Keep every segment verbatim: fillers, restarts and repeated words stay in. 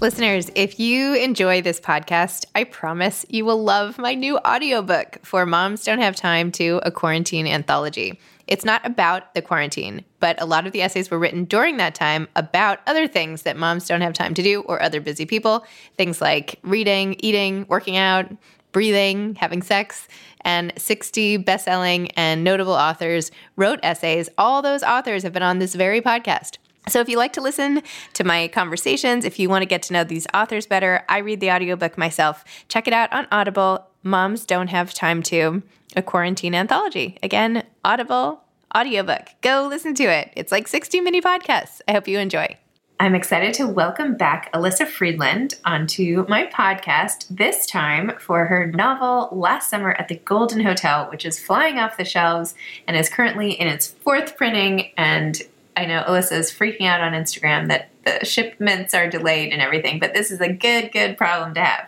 Listeners, if you enjoy this podcast, I promise you will love my new audiobook for Moms Don't Have Time to, a Quarantine Anthology. It's not about the quarantine, but a lot of the essays were written during that time about other things that moms don't have time to do or other busy people, things like reading, eating, working out, breathing, having sex, and sixty best-selling and notable authors wrote essays. All those authors have been on this very podcast. So if you like to listen to my conversations, if you want to get to know these authors better, I read the audiobook myself. Check it out on Audible, Moms Don't Have Time to, a Quarantine Anthology. Again, Audible audiobook. Go listen to it. It's like sixty mini podcasts. I hope you enjoy. I'm excited to welcome back Elyssa Friedland onto my podcast, this time for her novel Last Summer at the Golden Hotel, which is flying off the shelves and is currently in its fourth printing, and I know Elyssa is freaking out on Instagram that the shipments are delayed and everything, but this is a good, good problem to have.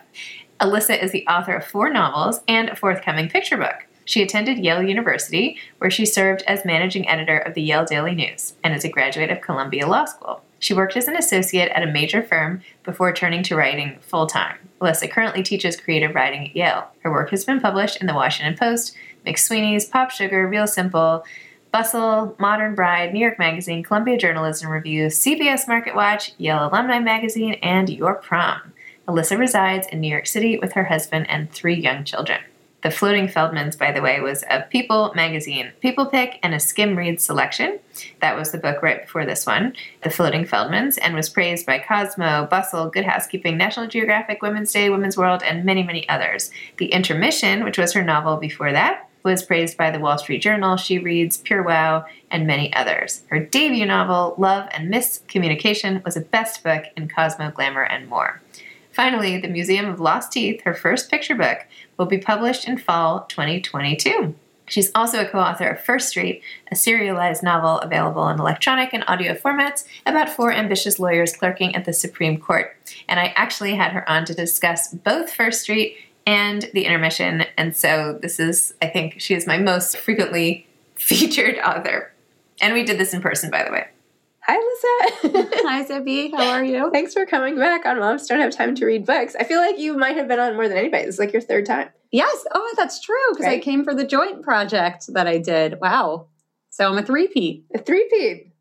Elyssa is the author of four novels and a forthcoming picture book. She attended Yale University, where she served as managing editor of the Yale Daily News and is a graduate of Columbia Law School. She worked as an associate at a major firm before turning to writing full-time. Elyssa currently teaches creative writing at Yale. Her work has been published in the Washington Post, McSweeney's, Pop Sugar, Real Simple, Bustle, Modern Bride, New York Magazine, Columbia Journalism Review, C B S Market Watch, Yale Alumni Magazine, and Your Prom. Elyssa resides in New York City with her husband and three young children. The Floating Feldmans, by the way, was a People magazine People Pick and a Skim Read selection. That was the book right before this one, The Floating Feldmans, and was praised by Cosmo, Bustle, Good Housekeeping, National Geographic, Women's Day, Women's World, and many, many others. The Intermission, which was her novel before that, was praised by the Wall Street Journal, She Reads, Pure Wow, and many others. Her debut novel, Love and Miscommunication, was a best book in Cosmo, Glamour, and more. Finally, The Museum of Lost Teeth, her first picture book, will be published in fall twenty twenty-two. She's also a co-author of First Street, a serialized novel available in electronic and audio formats about four ambitious lawyers clerking at the Supreme Court. And I actually had her on to discuss both First Street and The Intermission. And so this is, I think, she is my most frequently featured author. And we did this in person, by the way. Hi, Elyssa. Hi, Zibby. How are you? Thanks for coming back on Moms Don't Have Time to Read Books. I feel like you might have been on more than anybody. This is like your third time. Yes. Oh, that's true, because right? I came for the joint project that I did. Wow. So I'm a three-peat. A three-peat.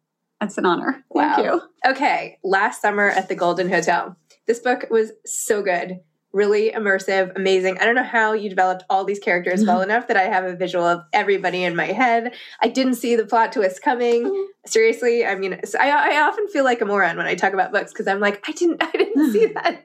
That's an honor. Wow. Thank you. Okay. Last Summer at the Golden Hotel. This book was so good. Really immersive, amazing. I don't know how you developed all these characters well enough that I have a visual of everybody in my head. I didn't see the plot twist coming. Seriously, I mean, I, I often feel like a moron when I talk about books because I'm like, I didn't, I didn't see that.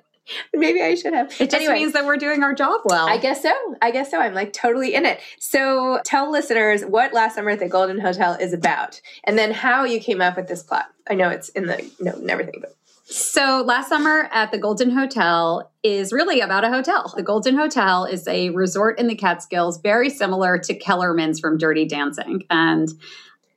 Maybe I should have. It just anyway, means that we're doing our job well. I guess so. I guess so. I'm like totally in it. So tell listeners what Last Summer at the Golden Hotel is about, and then how you came up with this plot. I know it's in the note and everything, but. So Last Summer at the Golden Hotel is really about a hotel. The Golden Hotel is a resort in the Catskills, very similar to Kellerman's from Dirty Dancing. And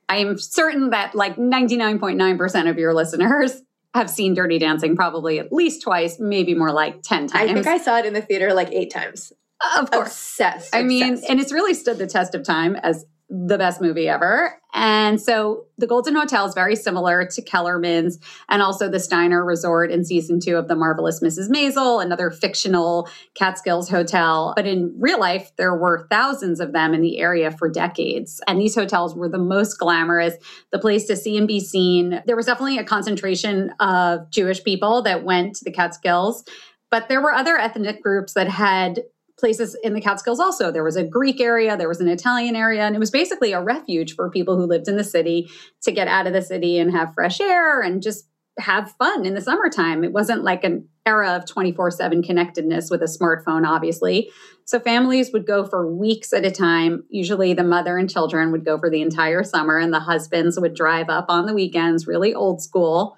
I am certain that like ninety-nine point nine percent of your listeners have seen Dirty Dancing probably at least twice, maybe more like ten times. I think I saw it in the theater like eight times. Of course. Obsessed. I obsessed. mean, and it's really stood the test of time as the best movie ever. And so the Golden Hotel is very similar to Kellerman's and also the Steiner Resort in season two of The Marvelous Missus Maisel, another fictional Catskills hotel. But in real life, there were thousands of them in the area for decades. And these hotels were the most glamorous, the place to see and be seen. There was definitely a concentration of Jewish people that went to the Catskills, but there were other ethnic groups that had places in the Catskills also. There was a Greek area, there was an Italian area, and it was basically a refuge for people who lived in the city to get out of the city and have fresh air and just have fun in the summertime. It wasn't like an era of twenty-four seven connectedness with a smartphone, obviously. So families would go for weeks at a time. Usually the mother and children would go for the entire summer, and the husbands would drive up on the weekends, really old school.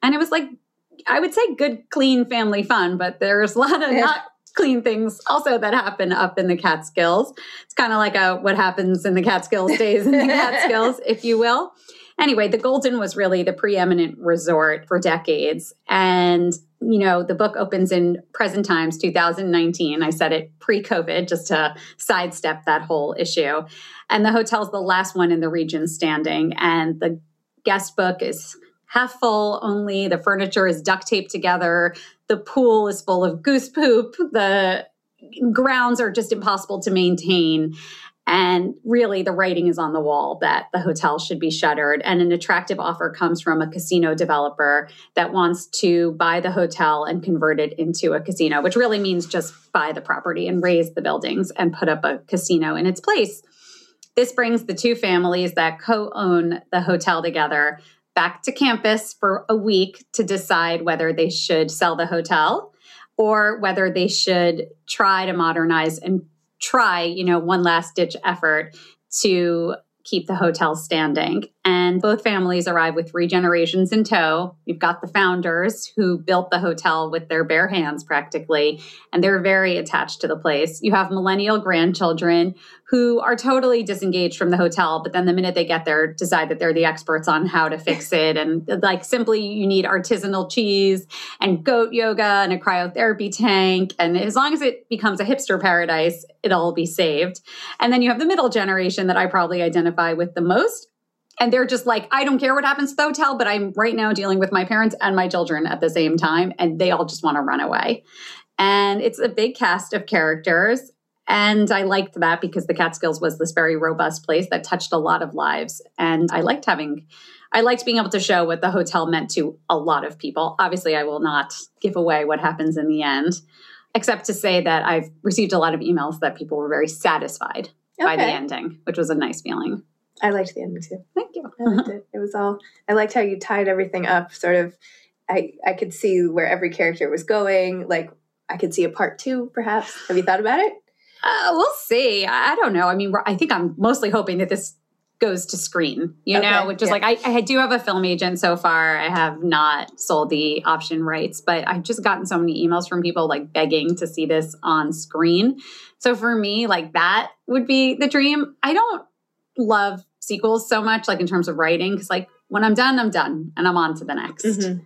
And it was like, I would say good, clean family fun, but there's a lot of not clean things also that happen up in the Catskills. It's kind of like a what happens in the Catskills stays in the Catskills, if you will. Anyway, the Golden was really the preeminent resort for decades. And, you know, the book opens in present times, two thousand nineteen. I said it pre-COVID just to sidestep that whole issue. And the hotel's the last one in the region standing. And the guest book is half full only. The furniture is duct taped together. The pool is full of goose poop. The grounds are just impossible to maintain. And really, the writing is on the wall that the hotel should be shuttered. And an attractive offer comes from a casino developer that wants to buy the hotel and convert it into a casino, which really means just buy the property and raise the buildings and put up a casino in its place. This brings the two families that co-own the hotel together back to campus for a week to decide whether they should sell the hotel or whether they should try to modernize and try, you know, one last ditch effort to keep the hotel standing. And both families arrive with three generations in tow. You've got the founders who built the hotel with their bare hands practically, and they're very attached to the place. You have millennial grandchildren who are totally disengaged from the hotel, but then the minute they get there, decide that they're the experts on how to fix it. And like simply you need artisanal cheese and goat yoga and a cryotherapy tank. And as long as it becomes a hipster paradise, it'll be saved. And then you have the middle generation that I probably identify with the most. And they're just like, I don't care what happens to the hotel, but I'm right now dealing with my parents and my children at the same time. And they all just want to run away. And it's a big cast of characters. And I liked that because the Catskills was this very robust place that touched a lot of lives. And I liked having, I liked being able to show what the hotel meant to a lot of people. Obviously, I will not give away what happens in the end, except to say that I've received a lot of emails that people were very satisfied okay. by the ending, which was a nice feeling. I liked the ending too. Thank you. I liked it. It was all, I liked how you tied everything up. Sort of, I, I could see where every character was going. Like, I could see a part two, perhaps. Have you thought about it? Uh, we'll see. I don't know. I mean, I think I'm mostly hoping that this goes to screen, you okay. know, which is yeah. like, I, I do have a film agent so far. I have not sold the option rights, but I've just gotten so many emails from people like begging to see this on screen. So for me, like that would be the dream. I don't love sequels so much, like in terms of writing, because like when I'm done, I'm done and I'm on to the next. Mm-hmm.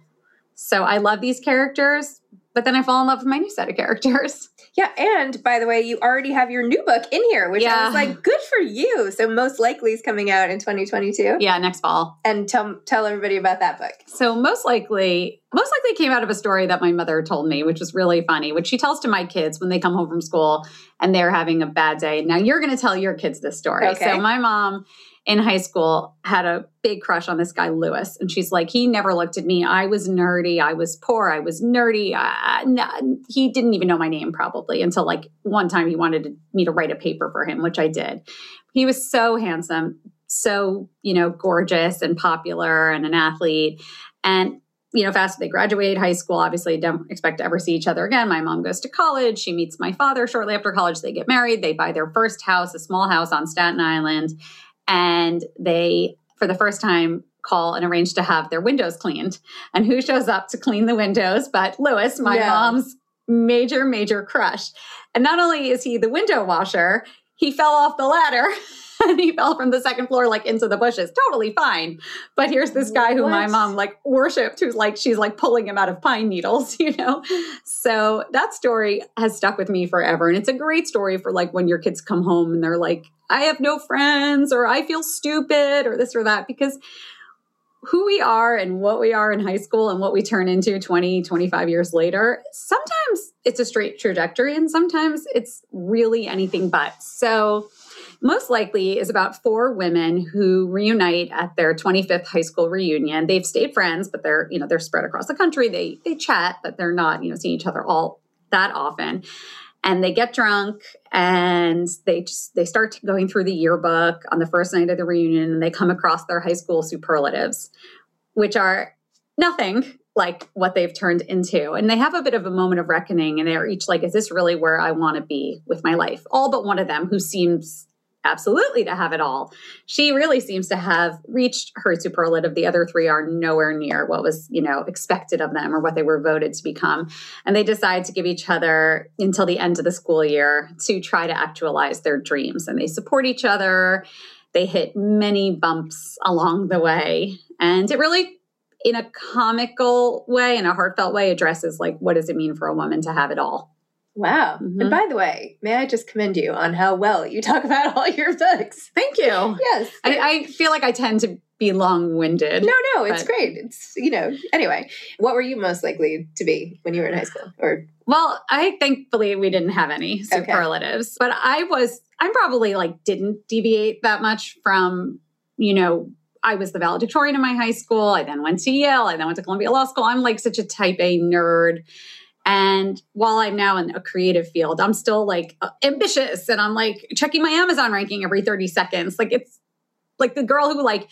So I love these characters, but then I fall in love with my new set of characters. Yeah. And by the way, you already have your new book in here, which yeah. I was like, good for you. So Most Likely is coming out in twenty twenty-two. Yeah, next fall. And tell tell everybody about that book. So Most Likely, Most Likely came out of a story that my mother told me, which was really funny, which she tells to my kids when they come home from school and they're having a bad day. Now you're going to tell your kids this story. Okay. So my mom in high school had a big crush on this guy, Lewis. And she's like, he never looked at me. I was nerdy. I was poor. I was nerdy. I, no, he didn't even know my name probably until like one time he wanted me to write a paper for him, which I did. He was so handsome, so, you know, gorgeous and popular and an athlete. And, you know, fast, they graduate high school, obviously don't expect to ever see each other again. My mom goes to college. She meets my father shortly after college. They get married. They buy their first house, a small house on Staten Island. And they, for the first time, call and arrange to have their windows cleaned. And who shows up to clean the windows but Lewis, my yeah. mom's major, major crush. And not only is he the window washer, he fell off the ladder and he fell from the second floor, like into the bushes, totally fine. But here's this guy who what? my mom like worshipped, who's like, she's like pulling him out of pine needles, you know? So that story has stuck with me forever. And it's a great story for like when your kids come home and they're like, I have no friends, or I feel stupid, or this or that, because who we are and what we are in high school and what we turn into twenty, twenty-five years later, sometimes it's a straight trajectory and sometimes it's really anything but. So Most Likely is about four women who reunite at their twenty-fifth high school reunion. They've stayed friends, but they're, you know, they're spread across the country. They, they chat, but they're not, you know, seeing each other all that often. And they get drunk and they just, they start going through the yearbook on the first night of the reunion, and they come across their high school superlatives, which are nothing like what they've turned into. And they have a bit of a moment of reckoning, and they're each like, is this really where I want to be with my life? All but one of them, who seems absolutely to have it all. She really seems to have reached her superlative. The other three are nowhere near what was, you know, expected of them or what they were voted to become. And they decide to give each other until the end of the school year to try to actualize their dreams. And they support each other. They hit many bumps along the way. And it really, in a comical way, in a heartfelt way, addresses like, what does it mean for a woman to have it all? Wow. Mm-hmm. And by the way, may I just commend you on how well you talk about all your books. Thank you. Yes. I, I feel like I tend to be long-winded. No, no, it's but... great. It's, you know, anyway, what were you most likely to be when you were in high school? Or Well, I thankfully we didn't have any superlatives, okay. but I was, I probably like didn't deviate that much from, you know, I was the valedictorian in my high school. I then went to Yale. I then went to Columbia Law School. I'm like such a type A nerd. And while I'm now in a creative field, I'm still like ambitious, and I'm like checking my Amazon ranking every thirty seconds. Like it's like the girl who like,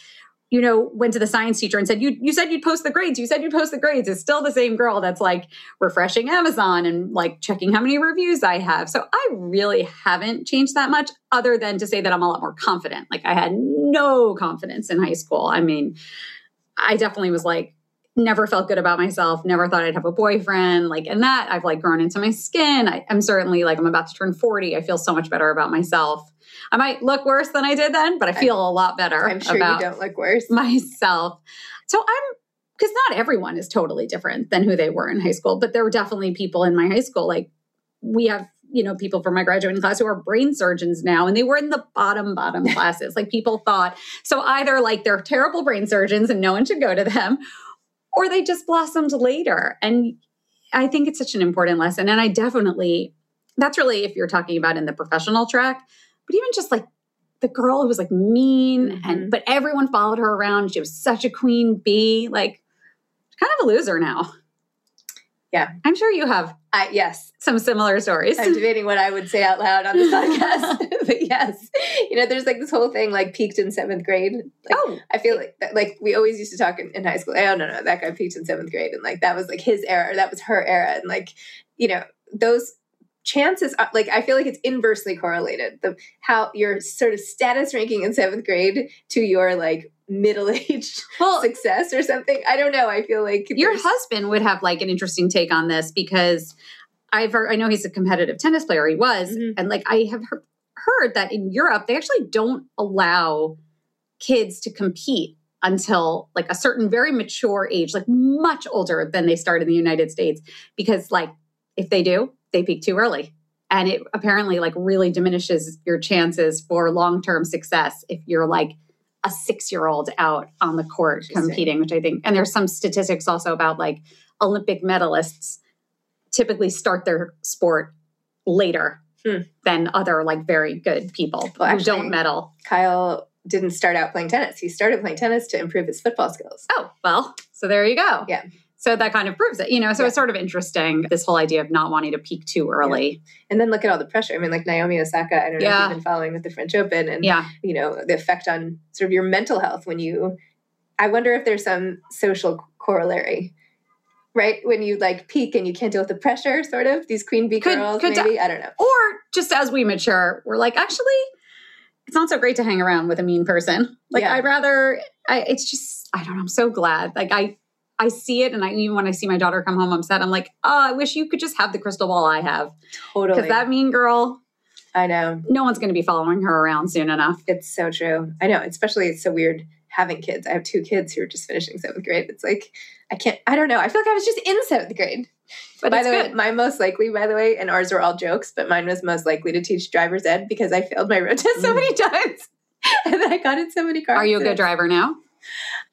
you know, went to the science teacher and said, you, you said you'd post the grades. You said you'd post the grades is still the same girl that's like refreshing Amazon and like checking how many reviews I have. So I really haven't changed that much, other than to say that I'm a lot more confident. Like I had no confidence in high school. I mean, I definitely was like, never felt good about myself, never thought I'd have a boyfriend. Like, and that I've like grown into my skin. I, I'm certainly like, I'm about to turn forty. I feel so much better about myself. I might look worse than I did then, but I feel a lot better. I'm sure about you don't look worse. Myself. So I'm, because not everyone is totally different than who they were in high school, but there were definitely people in my high school. Like we have, you know, people from my graduating class who are brain surgeons now, and they were in the bottom, bottom classes. Like people thought, so either like they're terrible brain surgeons and no one should go to them, or they just blossomed later. And I think it's such an important lesson. And I definitely, that's really if you're talking about in the professional track, but even just like the girl who was like mean, mm-hmm. and but everyone followed her around. She was such a queen bee, like kind of a loser now. Yeah. I'm sure you have uh, yes, some similar stories. I'm debating what I would say out loud on this podcast. But yes, you know, there's like this whole thing like peaked in seventh grade. Like, oh, I feel like that, like we always used to talk in, in high school. Oh no, no, that guy peaked in seventh grade, and like that was like his era, or that was her era, and like you know those chances are, like, I feel like it's inversely correlated. The how your sort of status ranking in seventh grade to your like middle-aged well, success or something. I don't know. I feel like your there's... husband would have like an interesting take on this, because I've heard, I know he's a competitive tennis player. He was. Mm-hmm. And like, I have he- heard that in Europe, they actually don't allow kids to compete until like a certain very mature age, like much older than they start in the United States, because like if they do, they peak too early. And it apparently like really diminishes your chances for long-term success if you're like a six-year-old out on the court competing, which I think, and there's some statistics also about like Olympic medalists typically start their sport later hmm. than other like very good people well, who actually, don't medal. Kyle didn't start out playing tennis. He started playing tennis to improve his football skills. Oh, well, so there you go. Yeah. So that kind of proves it, you know, so yeah. It's sort of interesting, this whole idea of not wanting to peak too early. Yeah. And then look at all the pressure. I mean, like Naomi Osaka, I don't know yeah. if you've been following with the French Open and, yeah. you know, the effect on sort of your mental health when you, I wonder if there's some social corollary, right? When you like peak and you can't deal with the pressure, sort of, these Queen Bee could, girls, could maybe, d- I don't know. Or just as we mature, we're like, actually, it's not so great to hang around with a mean person. Like yeah. I'd rather, I, it's just, I don't know, I'm so glad. Like I, I see it, and I even when I see my daughter come home upset, I'm like, oh, I wish you could just have the crystal ball I have. Totally. Because that mean girl, I know. No one's going to be following her around soon enough. It's so true. I know. Especially it's so weird having kids. I have two kids who are just finishing seventh grade. It's like, I can't, I don't know. I feel like I was just in seventh grade. But by the way, my most likely, by the way, and ours were all jokes, but mine was most likely to teach driver's ed because I failed my road test so many times. And then I got in so many cars. Are you a good driver now?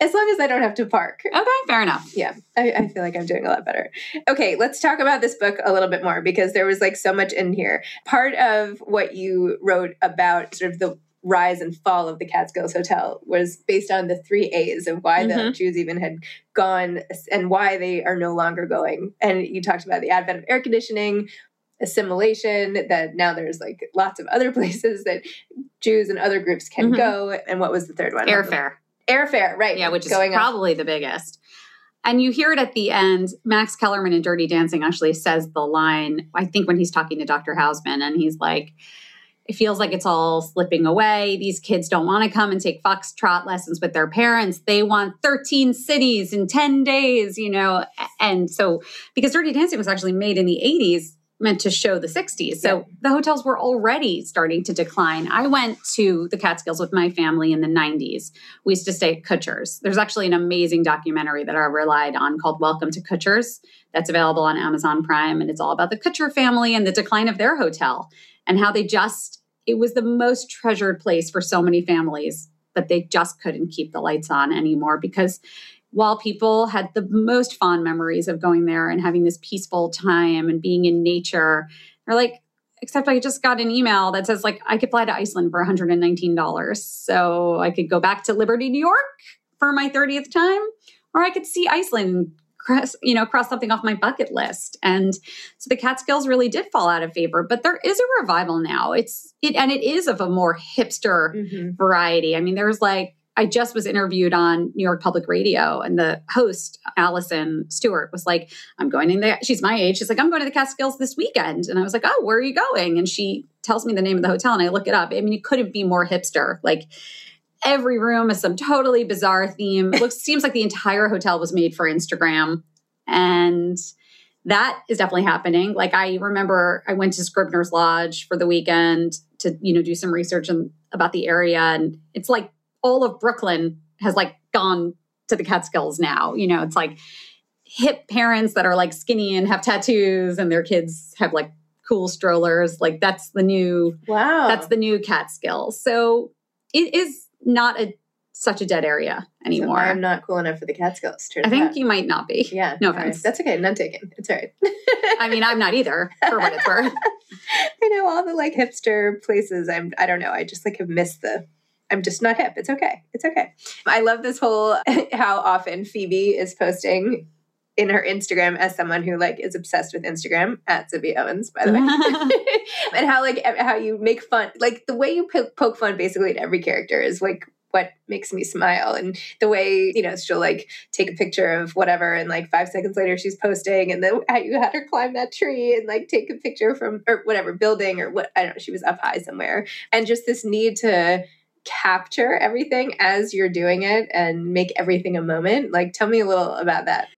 As long as I don't have to park. Okay, fair enough. Yeah, I, I feel like I'm doing a lot better. Okay, let's talk about this book a little bit more because there was like so much in here. Part of what you wrote about sort of the rise and fall of the Catskills Hotel was based on the three A's of why mm-hmm. the Jews even had gone and why they are no longer going. And you talked about the advent of air conditioning, assimilation, that now there's like lots of other places that Jews and other groups can mm-hmm. go. And what was the third one? Airfare. Airfare, right. Yeah, which is going probably up. The biggest. And you hear it at the end. Max Kellerman in Dirty Dancing actually says the line, I think when he's talking to Doctor Hausman, and he's like, it feels like it's all slipping away. These kids don't want to come and take foxtrot lessons with their parents. They want thirteen cities in ten days, you know. And so, because Dirty Dancing was actually made in the eighties, meant to show the sixties. So yeah. the hotels were already starting to decline. I went to the Catskills with my family in the nineties. We used to stay at Kutcher's. There's actually an amazing documentary that I relied on called Welcome to Kutcher's that's available on Amazon Prime. And it's all about the Kutcher family and the decline of their hotel and how they just, it was the most treasured place for so many families, but they just couldn't keep the lights on anymore because while people had the most fond memories of going there and having this peaceful time and being in nature, they're like, except I just got an email that says like, I could fly to Iceland for one hundred nineteen dollars. So I could go back to Liberty, New York for my thirtieth time, or I could see Iceland, cross, you know, cross something off my bucket list. And so the Catskills really did fall out of favor, but there is a revival now. It's it, and it is of a more hipster mm-hmm. variety. I mean, there's like, I just was interviewed on New York Public Radio and the host, Allison Stewart, was like, I'm going in there. She's my age. She's like, I'm going to the Catskills this weekend. And I was like, oh, where are you going? And she tells me the name of the hotel and I look it up. I mean, it couldn't be more hipster. Like every room is some totally bizarre theme. It looks, seems like the entire hotel was made for Instagram. And that is definitely happening. Like I remember I went to Scribner's Lodge for the weekend to, you know, do some research in, about the area. And it's like, all of Brooklyn has like gone to the Catskills now. You know, it's like hip parents that are like skinny and have tattoos and their kids have like cool strollers. Like that's the new, wow. that's the new Catskills. So it is not a, such a dead area anymore. So I'm not cool enough for the Catskills. I think out. You might not be. Yeah. No offense. Right. That's okay. None taken. It's all right. I mean, I'm not either for what it's worth. I know all the like hipster places. I'm, I don't know. I just like have missed the, I'm just not hip. It's okay. It's okay. I love this whole how often Phoebe is posting in her Instagram as someone who like is obsessed with Instagram at Zibby Owens, by the way, and how like how you make fun, like the way you poke fun basically at every character is like what makes me smile. And the way, you know, she'll like take a picture of whatever and like five seconds later she's posting, and then how you had her climb that tree and like take a picture from or whatever building or what, I don't know, she was up high somewhere. And just this need to capture everything as you're doing it and make everything a moment. Like, tell me a little about that.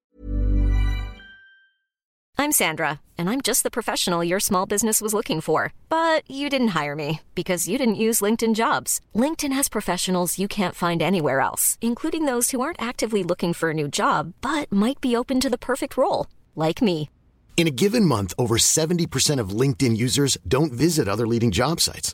I'm Sandra, and I'm just the professional your small business was looking for. But you didn't hire me because you didn't use LinkedIn Jobs. LinkedIn has professionals you can't find anywhere else, including those who aren't actively looking for a new job, but might be open to the perfect role, like me. In a given month, over seventy percent of LinkedIn users don't visit other leading job sites.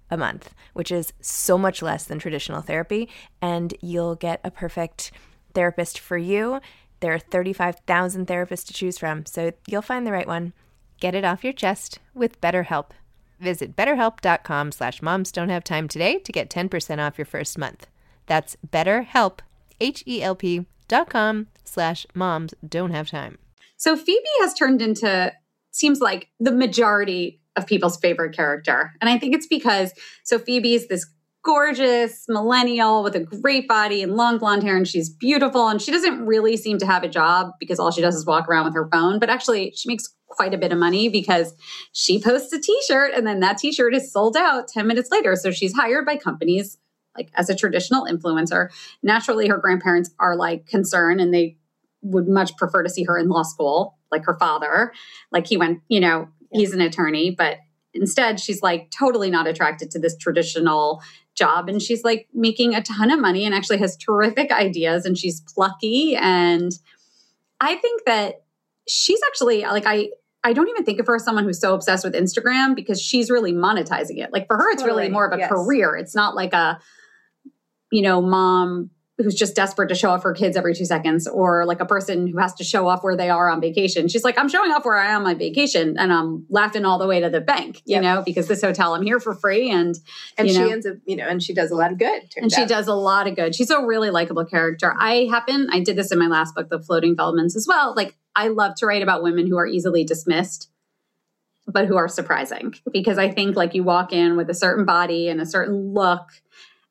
A month, which is so much less than traditional therapy, and you'll get a perfect therapist for you. There are thirty-five thousand therapists to choose from, so you'll find the right one. Get it off your chest with BetterHelp. Visit betterhelp.com slash moms don't have time today to get ten percent off your first month. That's BetterHelp, H E L P dot com slash moms don't have time. So Phoebe has turned into, seems like, the majority of people's favorite character. And I think it's because, so Phoebe is this gorgeous millennial with a great body and long blonde hair, and she's beautiful. And she doesn't really seem to have a job because all she does is walk around with her phone. But actually, she makes quite a bit of money because she posts a t-shirt and then that t-shirt is sold out ten minutes later. So she's hired by companies like as a traditional influencer. Naturally, her grandparents are like concerned, and they would much prefer to see her in law school, like her father. Like he went, you know, he's an attorney, but instead she's like totally not attracted to this traditional job. And she's like making a ton of money and actually has terrific ideas, and she's plucky. And I think that she's actually like, I, I don't even think of her as someone who's so obsessed with Instagram because she's really monetizing it. Like for her, it's totally, really more of a yes. career. It's not like a, you know, mom who's just desperate to show off her kids every two seconds, or like a person who has to show off where they are on vacation. She's like, I'm showing off where I am on vacation and I'm laughing all the way to the bank, you yep. know, because this hotel, I'm here for free. And, and you know, she ends up, you know, and she does a lot of good. And she out. does a lot of good. She's a really likable character. I happen, I did this in my last book, The Floating Feldmans, as well. Like I love to write about women who are easily dismissed, but who are surprising, because I think like you walk in with a certain body and a certain look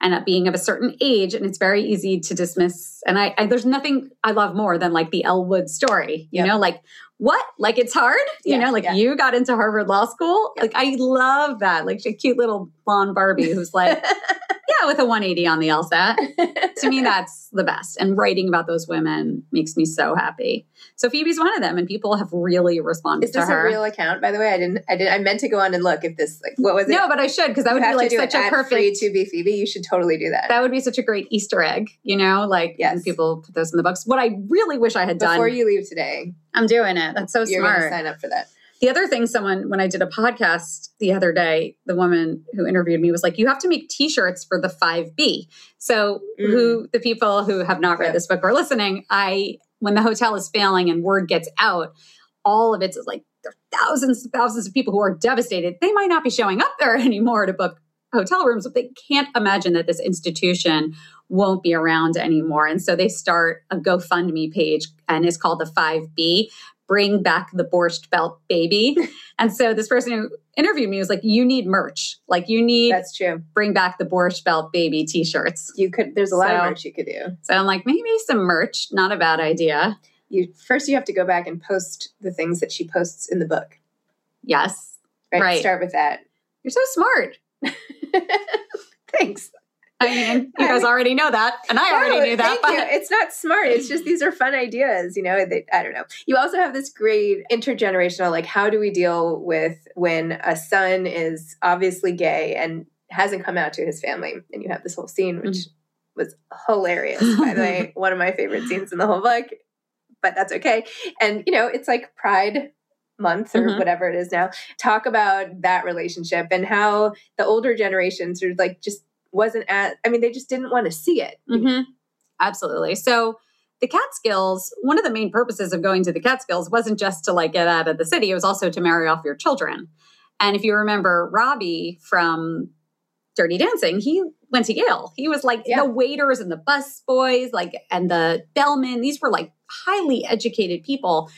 and at being of a certain age, and it's very easy to dismiss. And I, I there's nothing I love more than like the Elwood story, you yep. know, like what? Like it's hard, you yeah, know, like yeah. you got into Harvard Law School. Yep. Like I love that. Like she's a cute little blonde Barbie who's like, yeah, with a one eighty on the LSAT. To me, that's the best. And writing about those women makes me so happy. So Phoebe's one of them, and people have really responded to her. Is this a real account, by the way? I didn't, I didn't, I meant to go on and look if this, like, what was it? No, but I should, because that would be like such a perfect. To be Phoebe, you should totally do that. That would be such a great Easter egg, you know, like, yes. and people put those in the books. What I really wish I had done. Before you leave today. I'm doing it. That's so smart. You're going to sign up for that. The other thing someone, when I did a podcast the other day, the woman who interviewed me was like, you have to make t-shirts for the five B. So mm. who the people who have not read yeah. this book or listening, I, when the hotel is failing and word gets out, all of it's like, there are thousands and thousands of people who are devastated. They might not be showing up there anymore to book hotel rooms, but they can't imagine that this institution won't be around anymore. And so they start a GoFundMe page, and it's called the five B, Bring Back the Borscht Belt Baby. And so this person who interviewed me was like, you need merch. Like you need That's true. Bring Back the Borscht Belt Baby t-shirts. You could, there's a lot so, of merch you could do. So I'm like, maybe some merch, not a bad idea. You First, you have to go back and post the things that she posts in the book. Yes. Right. right. Start with that. You're so smart. Thanks. I mean, you guys already know that, and I already oh, knew that. But you. It's not smart. It's just these are fun ideas, you know. They, I don't know. You also have this great intergenerational, like, how do we deal with when a son is obviously gay and hasn't come out to his family, and you have this whole scene, which mm-hmm. was hilarious, by the way, one of my favorite scenes in the whole book. But that's okay. And you know, it's like Pride Month or mm-hmm. whatever it is now. Talk about that relationship and how the older generation sort of like just. Wasn't at, I mean, they just didn't want to see it. Mm-hmm. Absolutely. So the Catskills, one of the main purposes of going to the Catskills wasn't just to like get out of the city. It was also to marry off your children. And if you remember Robbie from Dirty Dancing, he went to Yale. He was like yeah. the waiters and the bus boys, like, and the bellmen. These were like highly educated people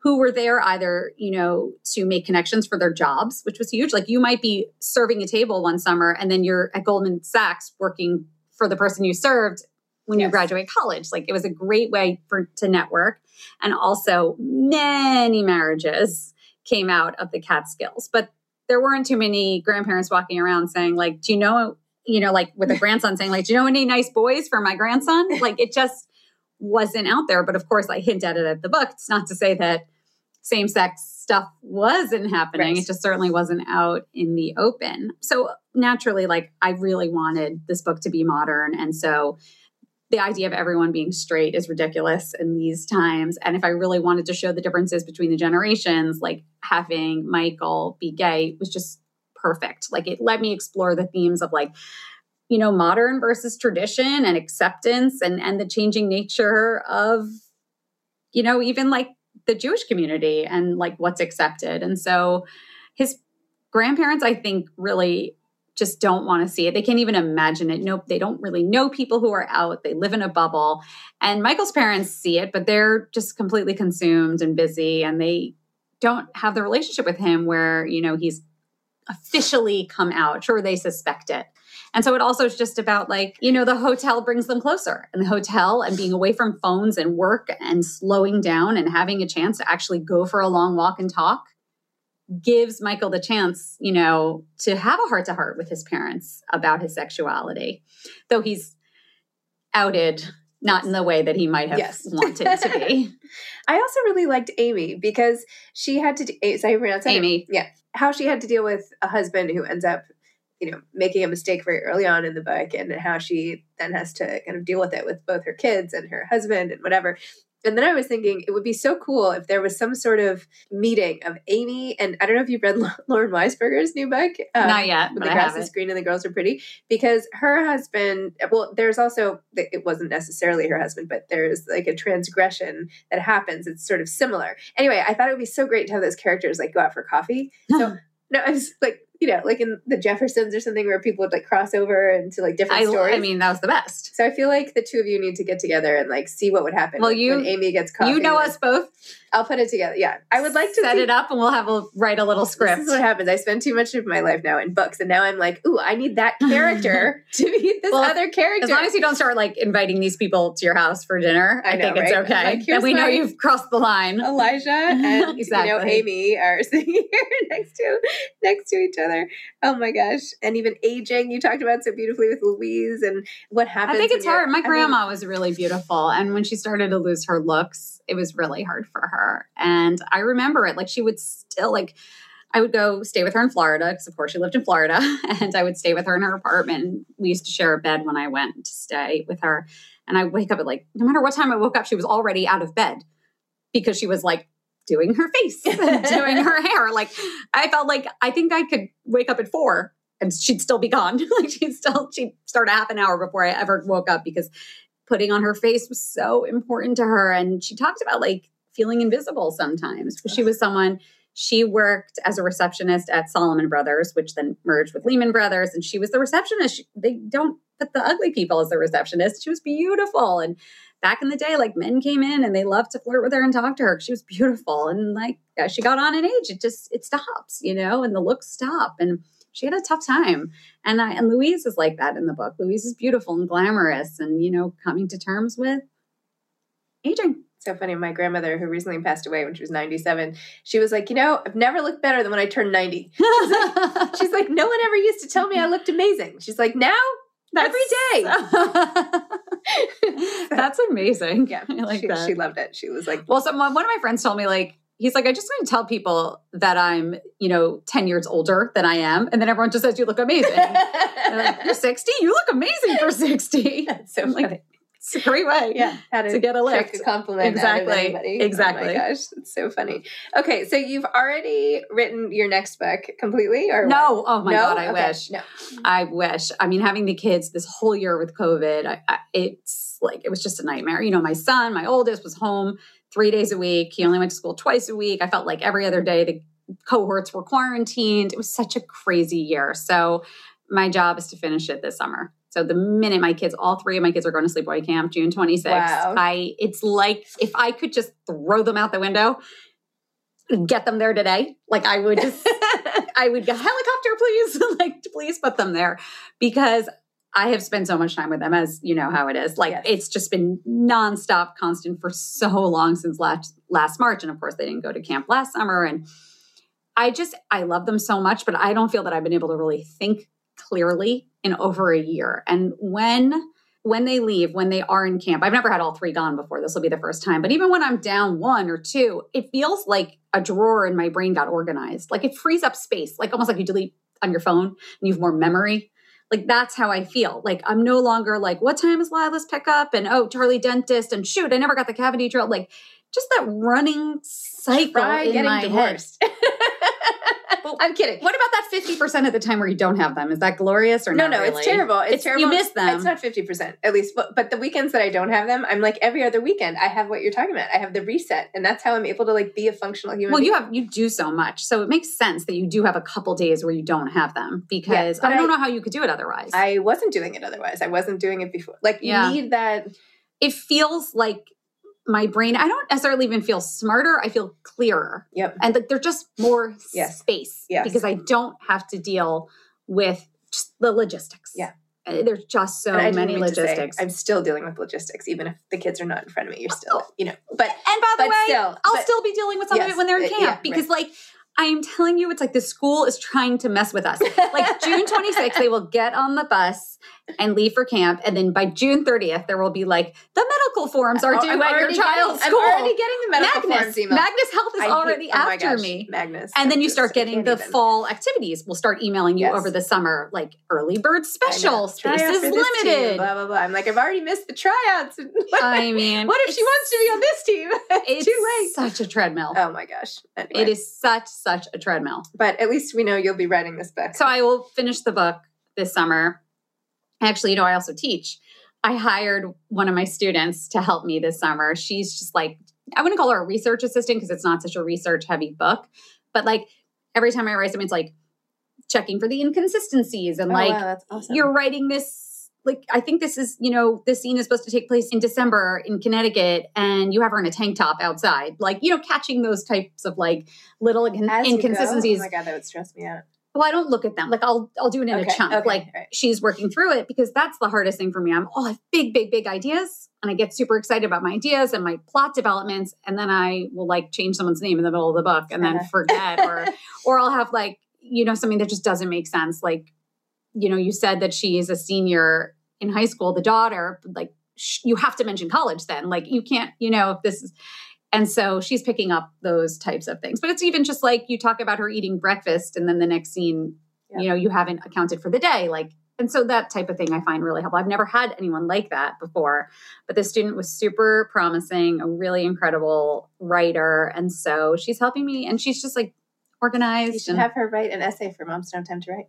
who were there either, you know, to make connections for their jobs, which was huge. Like you might be serving a table one summer and then you're at Goldman Sachs working for the person you served when yes. you graduate college. Like it was a great way for, to network. And also many marriages came out of the Catskills, but there weren't too many grandparents walking around saying like, do you know, you know, like with a grandson saying like, do you know any nice boys for my grandson? Like it just wasn't out there. But of course I hint at it at the book. It's not to say that same-sex stuff wasn't happening. Right. It just certainly wasn't out in the open. So naturally, like I really wanted this book to be modern. And so the idea of everyone being straight is ridiculous in these times. And if I really wanted to show the differences between the generations, like having Michael be gay was just perfect. Like it let me explore the themes of like, you know, modern versus tradition and acceptance and, and the changing nature of, you know, even like the Jewish community and like what's accepted. And so his grandparents, I think, really just don't want to see it. They can't even imagine it. Nope. They don't really know people who are out. They live in a bubble. And Michael's parents see it, but they're just completely consumed and busy. And they don't have the relationship with him where, you know, he's officially come out. Sure, they suspect it. And so it also is just about like, you know, the hotel brings them closer, and the hotel and being away from phones and work and slowing down and having a chance to actually go for a long walk and talk gives Michael the chance, you know, to have a heart-to-heart with his parents about his sexuality, though he's outed, not in the way that he might have yes. wanted to be. I also really liked Amy because she had to, de- so you pronounce it? Amy. Yeah. How she had to deal with a husband who ends up, you know, making a mistake very early on in the book, and how she then has to kind of deal with it with both her kids and her husband and whatever. And then I was thinking it would be so cool if there was some sort of meeting of Amy. And I don't know if you've read Lauren Weisberger's new book. Um, Not yet. But The I Grass haven't. Is Green and the Girls Are Pretty. Because her husband, well, there's also, it wasn't necessarily her husband, but there's like a transgression that happens. It's sort of similar. Anyway, I thought it would be so great to have those characters like go out for coffee. So, no, I was like, you know, like in the Jeffersons or something where people would like cross over into like different I, stories. I mean, that was the best. So I feel like the two of you need to get together and like see what would happen well, you, when Amy gets coffee. You know us both. I'll put it together. Yeah. I would like to set do, it up and we'll have a write a little script. This is what happens. I spend too much of my life now in books, and now I'm like, ooh, I need that character to meet this well, other character. As long as you don't start like inviting these people to your house for dinner, I, I know, think right? it's okay. Like, and we know you've crossed the line. Elijah and exactly. you know Amy are sitting here next to next to each other. Oh my gosh. And even aging, you talked about so beautifully with Louise and what happens. I think it's hard. My I grandma mean, was really beautiful. And when she started to lose her looks, it was really hard for her. And I remember it. Like she would still like, I would go stay with her in Florida because of course she lived in Florida, and I would stay with her in her apartment. We used to share a bed when I went to stay with her. And I wake up at like, no matter what time I woke up, she was already out of bed because she was like doing her face, and doing her hair. Like, I felt like I think I could wake up at four and she'd still be gone. Like she'd still, she'd start a half an hour before I ever woke up, because putting on her face was so important to her. And she talked about like feeling invisible sometimes. She was someone, she worked as a receptionist at Solomon Brothers, which then merged with Lehman Brothers. And she was the receptionist. She, they don't put the ugly people as the receptionist. She was beautiful. And back in the day, like men came in and they loved to flirt with her and talk to her because she was beautiful. And like as she got on in age, it just, it stops, you know, and the looks stop. And she had a tough time. And I, and Louise is like that in the book. Louise is beautiful and glamorous and, you know, coming to terms with aging. So funny. My grandmother, who recently passed away when she was ninety-seven, she was like, you know, I've never looked better than when I turned ninety. She's like, she's like, no one ever used to tell me I looked amazing. She's like, now that's, every day. That's amazing. Yeah. I like she, that. She loved it. She was like, well, so one of my friends told me like, he's like, I just want to tell people that I'm, you know, ten years older than I am. And then everyone just says, you look amazing. Like, you're sixty? You look amazing for sixty. That's so I'm funny. Like, it's a great way yeah, to get a lift. A compliment exactly. Out of anybody. Exactly. Oh my gosh, it's so funny. Okay, so you've already written your next book completely? Or no. What? Oh my no? God, I okay. wish. No. I wish. I mean, having the kids this whole year with COVID, I, I, it's like, it was just a nightmare. You know, my son, my oldest, was home three days a week. He only went to school twice a week. I felt like every other day the cohorts were quarantined. It was such a crazy year. So my job is to finish it this summer. So the minute my kids, all three of my kids are going to sleepaway camp, June twenty-sixth, wow. I, it's like, if I could just throw them out the window, get them there today. Like I would just, I would go helicopter, please, like please put them there, because I have spent so much time with them, as you know how it is. Like yes. It's just been nonstop, constant for so long since last, last March. And of course they didn't go to camp last summer. And I just, I love them so much, but I don't feel that I've been able to really think clearly in over a year. And when, when they leave, when they are in camp, I've never had all three gone before. This will be the first time. But even when I'm down one or two, it feels like a drawer in my brain got organized. Like it frees up space, like almost like you delete on your phone and you have more memory. Like that's how I feel. Like I'm no longer like, what time is Lila's pickup? And oh, Charlie dentist. And shoot, I never got the cavity drill. Like just that running cycle Try in getting my divorced. Head. I'm kidding. What about that fifty percent of the time where you don't have them? Is that glorious or not? No, no, really? It's terrible. It's, it's terrible. You miss them. It's not fifty percent, at least. But, but the weekends that I don't have them, I'm like every other weekend, I have what you're talking about. I have the reset. And that's how I'm able to like be a functional human well, being. Well, you have, you do so much. So it makes sense that you do have a couple days where you don't have them, because yeah, I don't I, know how you could do it otherwise. I wasn't doing it otherwise. I wasn't doing it before. Like you yeah. need that. It feels like my brain, I don't necessarily even feel smarter. I feel clearer. Yep. And like, they're just more yes. space yes. because I don't have to deal with just the logistics. Yeah. There's just so many logistics. Say, I'm still dealing with logistics, even if the kids are not in front of me, you're still, you know, but. And by the way, still, I'll but, still be dealing with some yes, of it when they're in camp yeah, because right. like, I'm telling you, it's like the school is trying to mess with us. Like June twenty-sixth, they will get on the bus and leave for camp. And then by June thirtieth, there will be like, the medical forms are due I'm at your child's getting, school. I'm already getting the medical Magnus, forms email. Magnus Health is I already hate, after oh my gosh, me. Magnus. And then you start getting the even. Fall activities. We'll start emailing you yes. over the summer, like early bird special, space is limited. Team, blah, blah, blah. I'm like, I've already missed the tryouts. I mean. What if she wants to be on this team? It's too late. Such a treadmill. Oh my gosh. Anyway. It is such, such a treadmill. But at least we know you'll be writing this book. So I will finish the book this summer. Actually, you know, I also teach. I hired one of my students to help me this summer. She's just like, I wouldn't call her a research assistant because it's not such a research heavy book. But like every time I write something, it's like checking for the inconsistencies and oh, like, wow, that's awesome. You're writing this, like, I think this is, you know, this scene is supposed to take place in December in Connecticut and you have her in a tank top outside. Like, you know, catching those types of like little in- inconsistencies. Oh my God, that would stress me out. Well, I don't look at them. Like I'll, I'll do it in okay, a chunk. Okay, like right. She's working through it because that's the hardest thing for me. I'm all I have big, big, big ideas. And I get super excited about my ideas and my plot developments. And then I will like change someone's name in the middle of the book and then forget, or, or I'll have like, you know, something that just doesn't make sense. Like, you know, you said that she is a senior in high school, the daughter, but like sh- you have to mention college then. Like you can't, you know, if this is, and so she's picking up those types of things. But it's even just like you talk about her eating breakfast and then the next scene, yeah. you know, you haven't accounted for the day. Like And so that type of thing I find really helpful. I've never had anyone like that before, but this student was super promising, a really incredible writer. And so she's helping me, and she's just like organized. You should and, have her write an essay for Moms Don't Have Time to Write.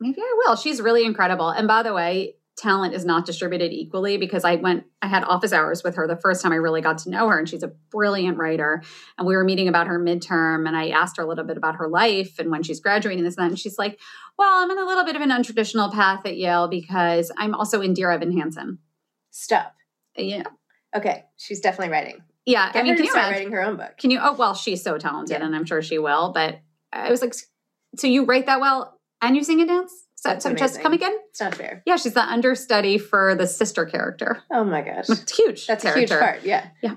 Maybe I will. She's really incredible. And by the way, talent is not distributed equally, because I went, I had office hours with her the first time I really got to know her, and she's a brilliant writer. And we were meeting about her midterm, and I asked her a little bit about her life and when she's graduating, this and that. And she's like, well, I'm in a little bit of an untraditional path at Yale because I'm also in Dear Evan Hansen. Stop. Yeah. Okay. She's definitely writing. Yeah. Get I mean, her can you start imagine, writing her own book? Can you? Oh, well, she's so talented, yeah. And I'm sure she will. But I was like, so you write that well and you sing and dance? So, so just come again? It's not fair. Yeah, she's the understudy for the sister character. Oh my gosh. It's huge. That's character. A huge part, yeah. Yeah.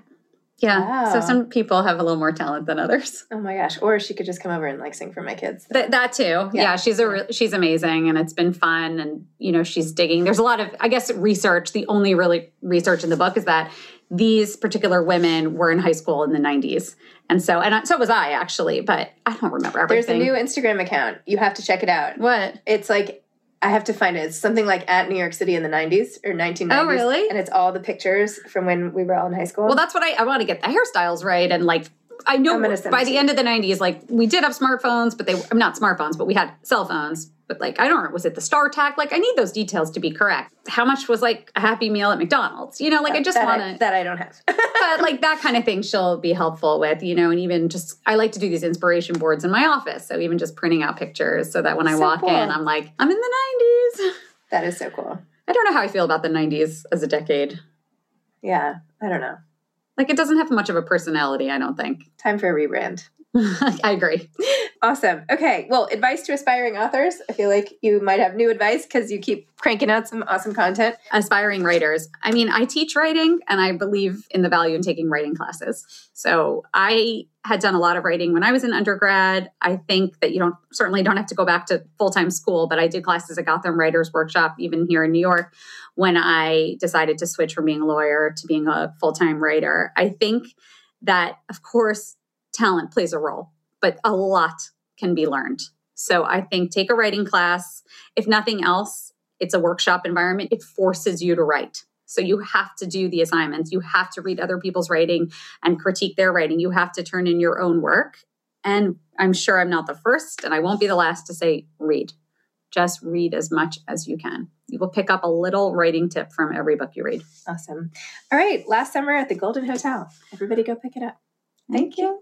Yeah. Wow. So some people have a little more talent than others. Oh my gosh. Or she could just come over and like sing for my kids. Th- that too. Yeah. yeah she's a re- she's amazing, and it's been fun, and you know, she's digging. There's a lot of, I guess, research. The only really research in the book is that these particular women were in high school in the nineties. And so, and I, so was I actually, but I don't remember everything. There's a new Instagram account. You have to check it out. What? It's like, I have to find it. It's something like at New York City in the nineties or nineteen nineties. Oh, really? And it's all the pictures from when we were all in high school. Well, that's what I, I want to get the hairstyles right. And like, I know by the end of the nineties, like we did have smartphones, but they were not smartphones, but we had cell phones. But like, I don't know, was it the StarTAC? Like, I need those details to be correct. How much was like a Happy Meal at McDonald's? You know, like that, I just want to... That I don't have. But like that kind of thing she'll be helpful with, you know, and even just, I like to do these inspiration boards in my office. So even just printing out pictures so that when I so walk cool. in, I'm like, I'm in the nineties. That is so cool. I don't know how I feel about the nineties as a decade. Yeah, I don't know. Like it doesn't have much of a personality, I don't think. Time for a rebrand. I agree. Awesome. Okay. Well, advice to aspiring authors. I feel like you might have new advice because you keep cranking out some awesome content. Aspiring writers. I mean, I teach writing and I believe in the value in taking writing classes. So I had done a lot of writing when I was in undergrad. I think that you don't certainly don't have to go back to full-time school, but I did classes at Gotham Writers Workshop, even here in New York, when I decided to switch from being a lawyer to being a full-time writer. I think that, of course, talent plays a role, but a lot can be learned. So I think take a writing class. If nothing else, it's a workshop environment. It forces you to write. So you have to do the assignments. You have to read other people's writing and critique their writing. You have to turn in your own work. And I'm sure I'm not the first, and I won't be the last to say, read. Just read as much as you can. You will pick up a little writing tip from every book you read. Awesome. All right. Last Summer at the Golden Hotel. Everybody go pick it up. Thank, Thank you. you.